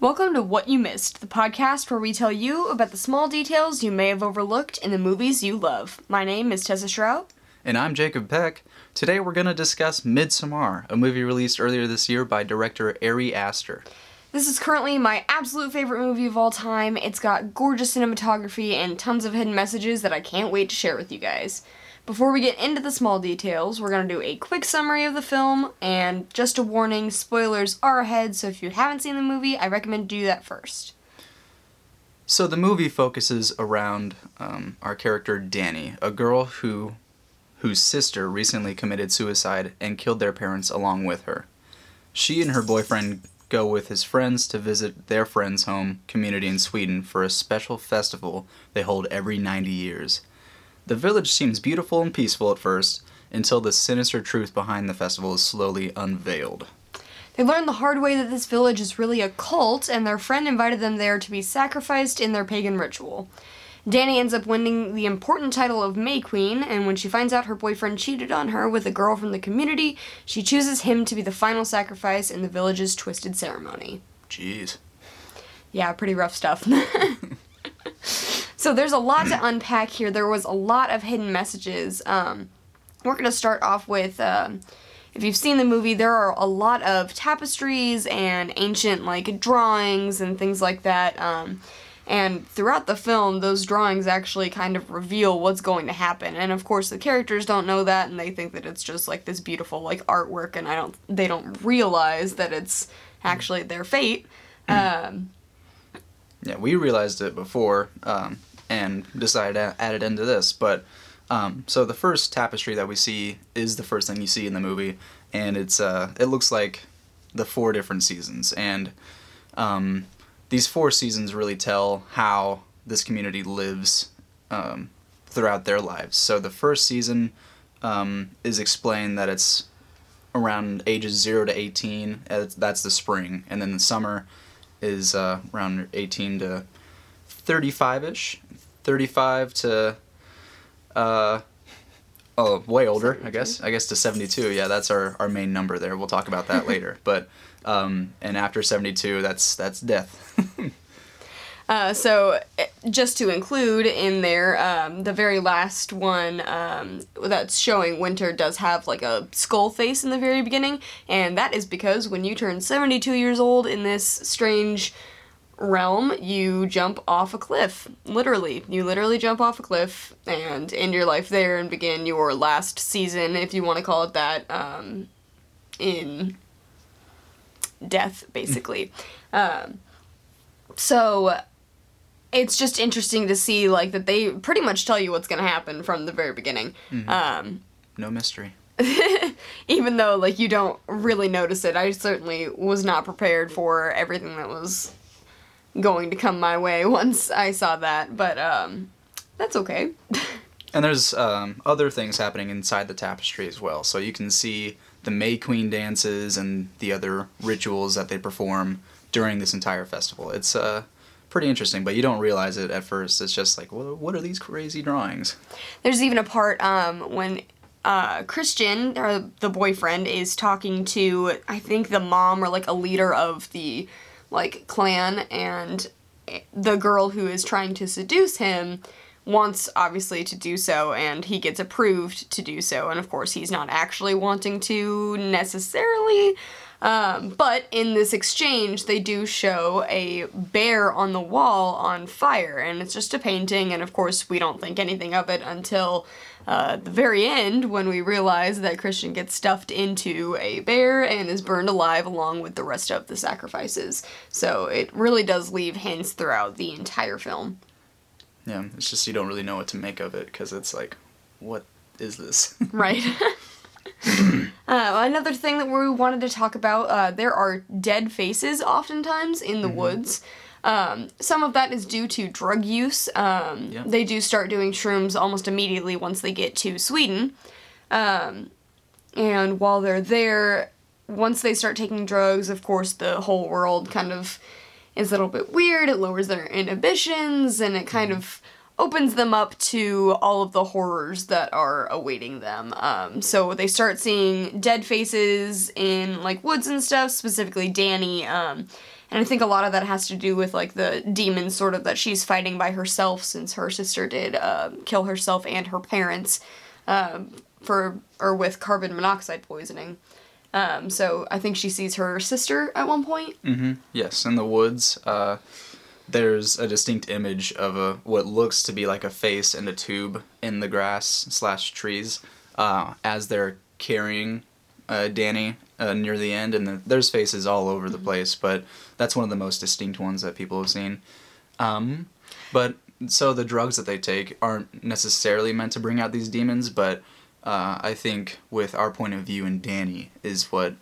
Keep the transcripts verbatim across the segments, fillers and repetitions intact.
Welcome to What You Missed, the podcast where we tell you about the small details you may have overlooked in the movies you love. My name is Tessa Stroud. And I'm Jacob Peck. Today we're going to discuss Midsommar, a movie released earlier this year by director Ari Aster. This is currently my absolute favorite movie of all time. It's got gorgeous cinematography and tons of hidden messages that I can't wait to share with you guys. Before we get into the small details, we're going to do a quick summary of the film, and just a warning, spoilers are ahead, so if you haven't seen the movie, I recommend do that first. So the movie focuses around um, our character Dani, a girl who whose sister recently committed suicide and killed their parents along with her. She and her boyfriend go with his friends to visit their friend's home community in Sweden for a special festival they hold every ninety years. The village seems beautiful and peaceful at first, until the sinister truth behind the festival is slowly unveiled. They learn the hard way that this village is really a cult, and their friend invited them there to be sacrificed in their pagan ritual. Dani ends up winning the important title of May Queen, and when she finds out her boyfriend cheated on her with a girl from the community, she chooses him to be the final sacrifice in the village's twisted ceremony. Jeez. Yeah, pretty rough stuff. So there's a lot to unpack here. There was a lot of hidden messages. Um, we're going to start off with, um, if you've seen the movie, there are a lot of tapestries and ancient, like, drawings and things like that. Um, and throughout the film, those drawings actually kind of reveal what's going to happen. And, of course, the characters don't know that, and they think that it's just, like, this beautiful, like, artwork, and I don't, they don't realize that it's actually their fate. Um, yeah, we realized it before, um... and decided to add it into this, but, um, so the first tapestry that we see is the first thing you see in the movie, and it's, uh, it looks like the four different seasons, and, um, these four seasons really tell how this community lives, um, throughout their lives. So the first season, um, is explained that it's around ages zero to eighteen, that's the spring, and then the summer is, uh, around eighteen to thirty-five-ish. thirty-five to, uh, oh, way older, seventy-two. I guess. I guess to seventy-two. Yeah, that's our, our main number there. We'll talk about that later. But, um, and after seventy-two, that's that's death. uh, so, just to include in there, um, the very last one um, that's showing winter does have, like, a skull face in the very beginning. And that is because when you turn seventy-two years old in this strange realm, you jump off a cliff. Literally. You literally jump off a cliff and end your life there and begin your last season, if you want to call it that, um, in death, basically. um, so, it's just interesting to see, like, that they pretty much tell you what's going to happen from the very beginning. Mm-hmm. Um, no mystery. Even though, like, you don't really notice it. I certainly was not prepared for everything that was going to come my way once I saw that, but um, that's okay. And there's um, other things happening inside the tapestry as well, so you can see the May Queen dances and the other rituals that they perform during this entire festival. It's uh, pretty interesting, but you don't realize it at first. It's just like, well, what are these crazy drawings? There's even a part um, when uh, Christian, or the boyfriend, is talking to, I think, the mom or, like, a leader of the like, clan, and the girl who is trying to seduce him wants, obviously, to do so, and he gets approved to do so, and of course he's not actually wanting to, necessarily, um, but in this exchange, they do show a bear on the wall on fire, and it's just a painting, and of course we don't think anything of it until uh, the very end, when we realize that Christian gets stuffed into a bear and is burned alive along with the rest of the sacrifices. So it really does leave hints throughout the entire film. Yeah, it's just you don't really know what to make of it, because it's like, what is this? Right. uh, another thing that we wanted to talk about, uh, there are dead faces oftentimes in the mm-hmm. woods. Um, some of that is due to drug use. Um, yeah. They do start doing shrooms almost immediately once they get to Sweden. Um, and while they're there, once they start taking drugs, of course, the whole world kind of is a little bit weird. It lowers their inhibitions, and it kind of opens them up to all of the horrors that are awaiting them. Um, so they start seeing dead faces in, like, woods and stuff, specifically Dani. Um, and I think a lot of that has to do with, like, the demons sort of that she's fighting by herself, since her sister did uh, kill herself and her parents um, for or with carbon monoxide poisoning. Um, so I think she sees her sister at one point. Mm-hmm. Yes, in the woods. Uh, there's a distinct image of a what looks to be like a face in a tube in the grass slash trees uh, as they're carrying uh, Dani uh, near the end. And the, there's faces all over mm-hmm. the place, but that's one of the most distinct ones that people have seen. Um, but so the drugs that they take aren't necessarily meant to bring out these demons, but... Uh, I think with our point of view and Dani is what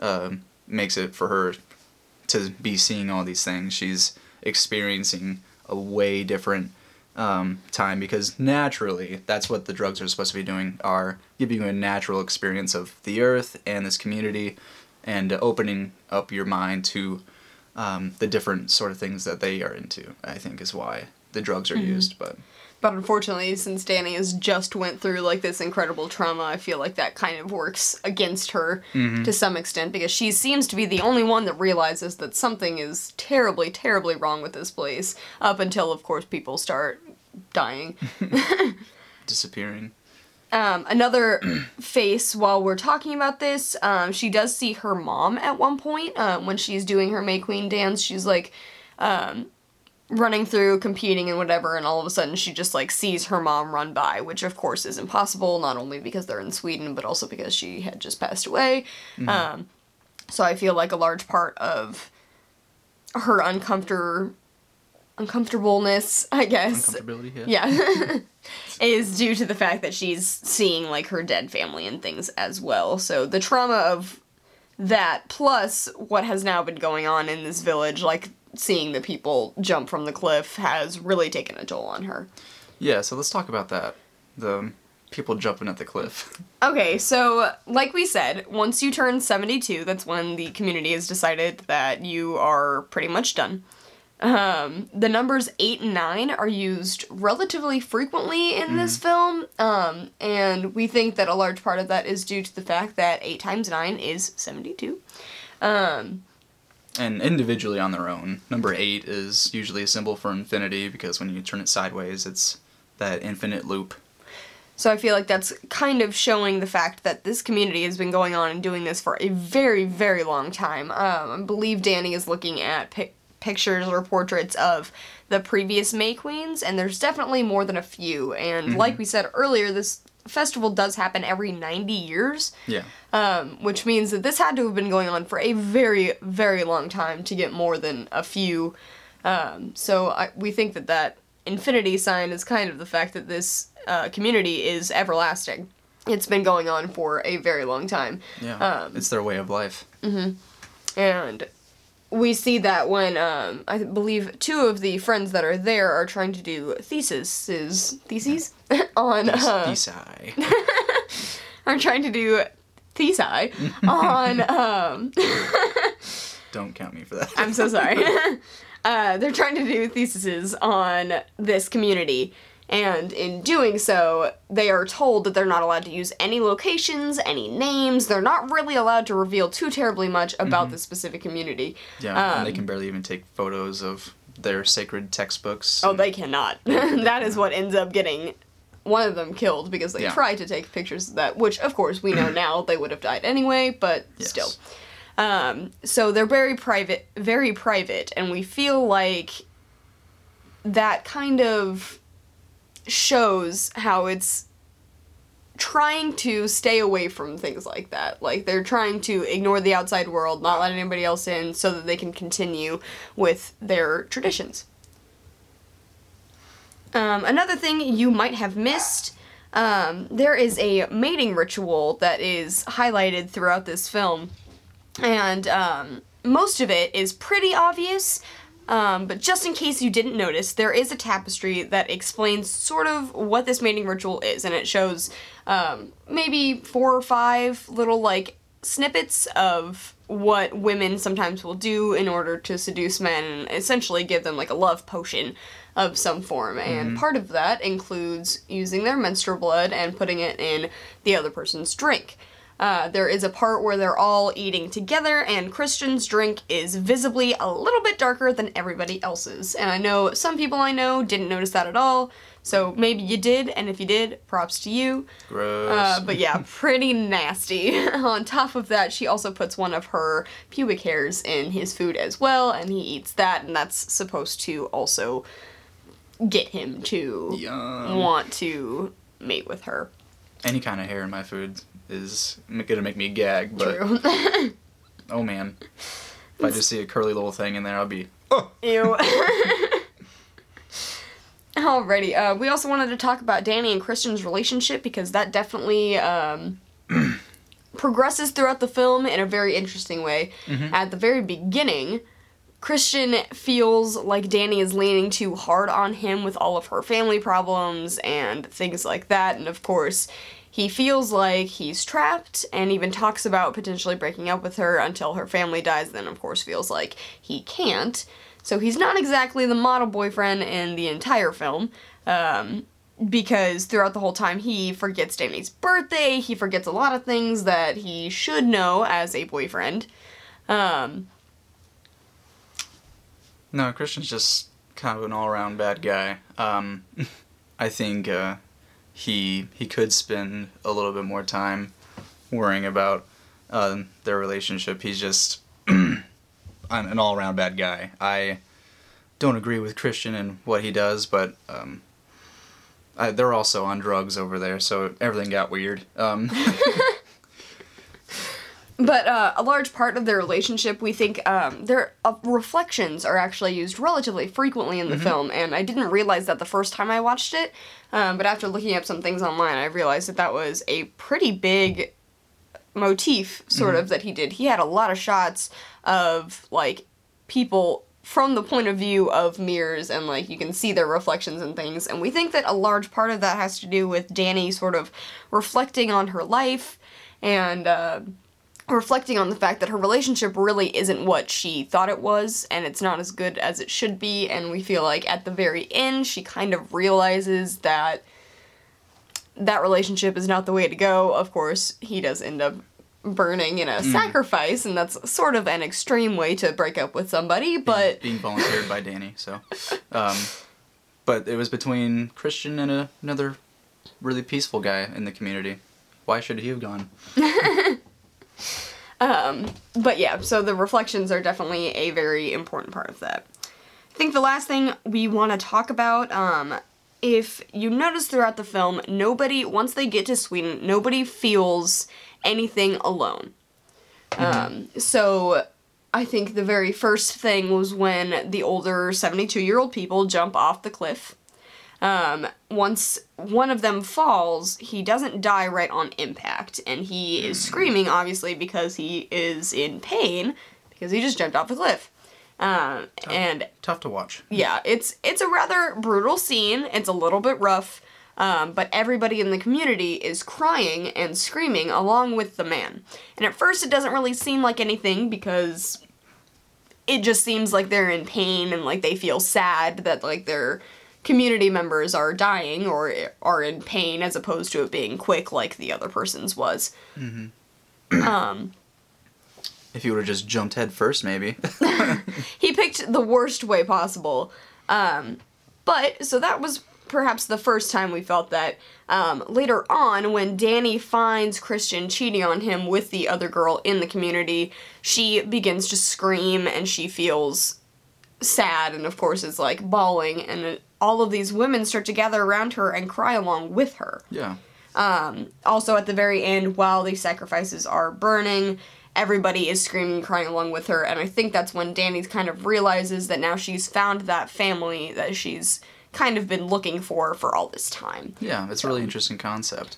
uh, makes it for her to be seeing all these things. She's experiencing a way different um, time because naturally that's what the drugs are supposed to be doing, are giving you a natural experience of the earth and this community and opening up your mind to um, the different sort of things that they are into, I think is why the drugs are mm-hmm. used. But... But unfortunately, since Dani has just went through, like, this incredible trauma, I feel like that kind of works against her mm-hmm. to some extent, because she seems to be the only one that realizes that something is terribly, terribly wrong with this place, up until, of course, people start dying. Disappearing. Um, another face, while we're talking about this, um, she does see her mom at one point. Um, when she's doing her May Queen dance, she's like... Um, running through, competing and whatever, and all of a sudden she just, like, sees her mom run by, which, of course, is impossible, not only because they're in Sweden, but also because she had just passed away. Mm-hmm. Um, so I feel like a large part of her uncomfort- uncomfortableness, I guess... Uncomfortability, yeah. Yeah. is due to the fact that she's seeing, like, her dead family and things as well. So the trauma of that, plus what has now been going on in this village, like... seeing the people jump from the cliff has really taken a toll on her. Yeah, so let's talk about that. The people jumping at the cliff. Okay, so like we said, once you turn seventy-two, that's when the community has decided that you are pretty much done. Um, the numbers eight and nine are used relatively frequently in mm. this film, um, and we think that a large part of that is due to the fact that eight times nine is seventy-two. Um... And individually on their own, number eight is usually a symbol for infinity, because when you turn it sideways, it's that infinite loop. So I feel like that's kind of showing the fact that this community has been going on and doing this for a very, very long time. Um, I believe Dani is looking at pic- pictures or portraits of the previous May Queens, and there's definitely more than a few. And mm-hmm. like we said earlier, this... festival does happen every ninety years. Yeah. Um, which means that this had to have been going on for a very, very long time to get more than a few. Um, so I, we think that that infinity sign is kind of the fact that this uh, community is everlasting. It's been going on for a very long time. Yeah. Um, it's their way of life. Mm-hmm. And we see that when, um, I believe two of the friends that are there are trying to do theses, theses? on, uh... Thesi. are trying to do thesi on, um... Don't count me for that. I'm so sorry. uh, they're trying to do theses on this community, and in doing so, they are told that they're not allowed to use any locations, any names. They're not really allowed to reveal too terribly much about mm-hmm. this specific community. Yeah, um, and they can barely even take photos of their sacred textbooks. Oh, they cannot. That is what ends up getting one of them killed, because they yeah. tried to take pictures of that, which, of course, we know now they would have died anyway, but yes. still. Um, so they're very private, very private, and we feel like that kind of shows how it's trying to stay away from things like that. Like, they're trying to ignore the outside world, not let anybody else in, so that they can continue with their traditions. Um, another thing you might have missed, um, there is a mating ritual that is highlighted throughout this film, and um, most of it is pretty obvious. Um, but just in case you didn't notice, there is a tapestry that explains sort of what this mating ritual is, and it shows um, maybe four or five little, like, snippets of what women sometimes will do in order to seduce men and essentially give them, like, a love potion of some form, and mm-hmm. part of that includes using their menstrual blood and putting it in the other person's drink. Uh, there is a part where they're all eating together, and Christian's drink is visibly a little bit darker than everybody else's. And I know some people I know didn't notice that at all, so maybe you did, and if you did, props to you. Gross. Uh, but yeah, pretty nasty. On top of that, she also puts one of her pubic hairs in his food as well, and he eats that, and that's supposed to also get him to Yum. want to mate with her. Any kind of hair in my food is gonna make me gag, but True. oh man, if I just see a curly little thing in there, I'll be oh. Ew. Alrighty, uh, we also wanted to talk about Dani and Christian's relationship because that definitely um, progresses throughout the film in a very interesting way. Mm-hmm. At the very beginning, Christian feels like Dani is leaning too hard on him with all of her family problems and things like that, and of course, he feels like he's trapped and even talks about potentially breaking up with her until her family dies, then of course feels like he can't. So he's not exactly the model boyfriend in the entire film, um, because throughout the whole time he forgets Dani's birthday, he forgets a lot of things that he should know as a boyfriend. Um, no, Christian's just kind of an all-around bad guy. Um, I think... Uh... He he could spend a little bit more time worrying about uh, their relationship. He's just an all-around bad guy. I don't agree with Christian and what he does, but um, I, they're also on drugs over there, so everything got weird. Um. But uh, a large part of their relationship, we think um, their uh, reflections are actually used relatively frequently in the mm-hmm. film, and I didn't realize that the first time I watched it, um, but after looking up some things online, I realized that that was a pretty big motif, sort mm-hmm. of, that he did. He had a lot of shots of, like, people from the point of view of mirrors, and, like, you can see their reflections and things, and we think that a large part of that has to do with Dani sort of reflecting on her life, and... Uh, reflecting on the fact that her relationship really isn't what she thought it was, and it's not as good as it should be, and we feel like at the very end she kind of realizes that that relationship is not the way to go. Of course, he does end up burning in a mm. sacrifice, and that's sort of an extreme way to break up with somebody, but... Being, being volunteered by Dani, so... Um, but it was between Christian and a, another really peaceful guy in the community. Why should he have gone? Um, but yeah, so the reflections are definitely a very important part of that. I think the last thing we want to talk about, um, if you notice throughout the film, nobody, once they get to Sweden, nobody feels anything alone. Mm-hmm. Um, so I think the very first thing was when the older seventy-two-year-old people jump off the cliff. Um, once one of them falls, he doesn't die right on impact, and he is screaming, obviously, because he is in pain, because he just jumped off the cliff. Um, tough, and... Tough to watch. Yeah, it's, it's a rather brutal scene, it's a little bit rough, um, but everybody in the community is crying and screaming along with the man. And at first it doesn't really seem like anything, because it just seems like they're in pain, and, like, they feel sad that, like, they're... community members are dying or are in pain as opposed to it being quick like the other person's was. Mm-hmm. Um, if you would have just jumped head first, maybe. He picked the worst way possible. Um, but, so that was perhaps the first time we felt that. Um, later on, when Dani finds Christian cheating on him with the other girl in the community, she begins to scream and she feels sad and, of course, is, like, bawling and... It, all of these women start to gather around her and cry along with her. Yeah. Um, also, at the very end, while these sacrifices are burning, everybody is screaming and crying along with her, and I think that's when Dani kind of realizes that now she's found that family that she's kind of been looking for for all this time. Yeah, it's a really interesting concept.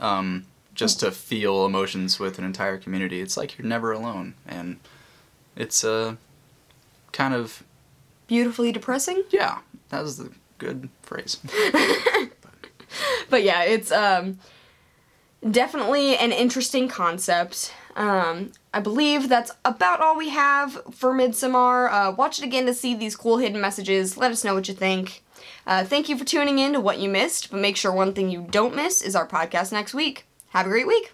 Um, just to feel emotions with an entire community. It's like you're never alone, and it's uh, kind of... Beautifully depressing? Yeah, that was the good phrase. But yeah, it's um, definitely an interesting concept. Um, I believe that's about all we have for Midsommar. Uh, watch it again to see these cool hidden messages. Let us know what you think. Uh, thank you for tuning in to What You Missed, but make sure one thing you don't miss is our podcast next week. Have a great week.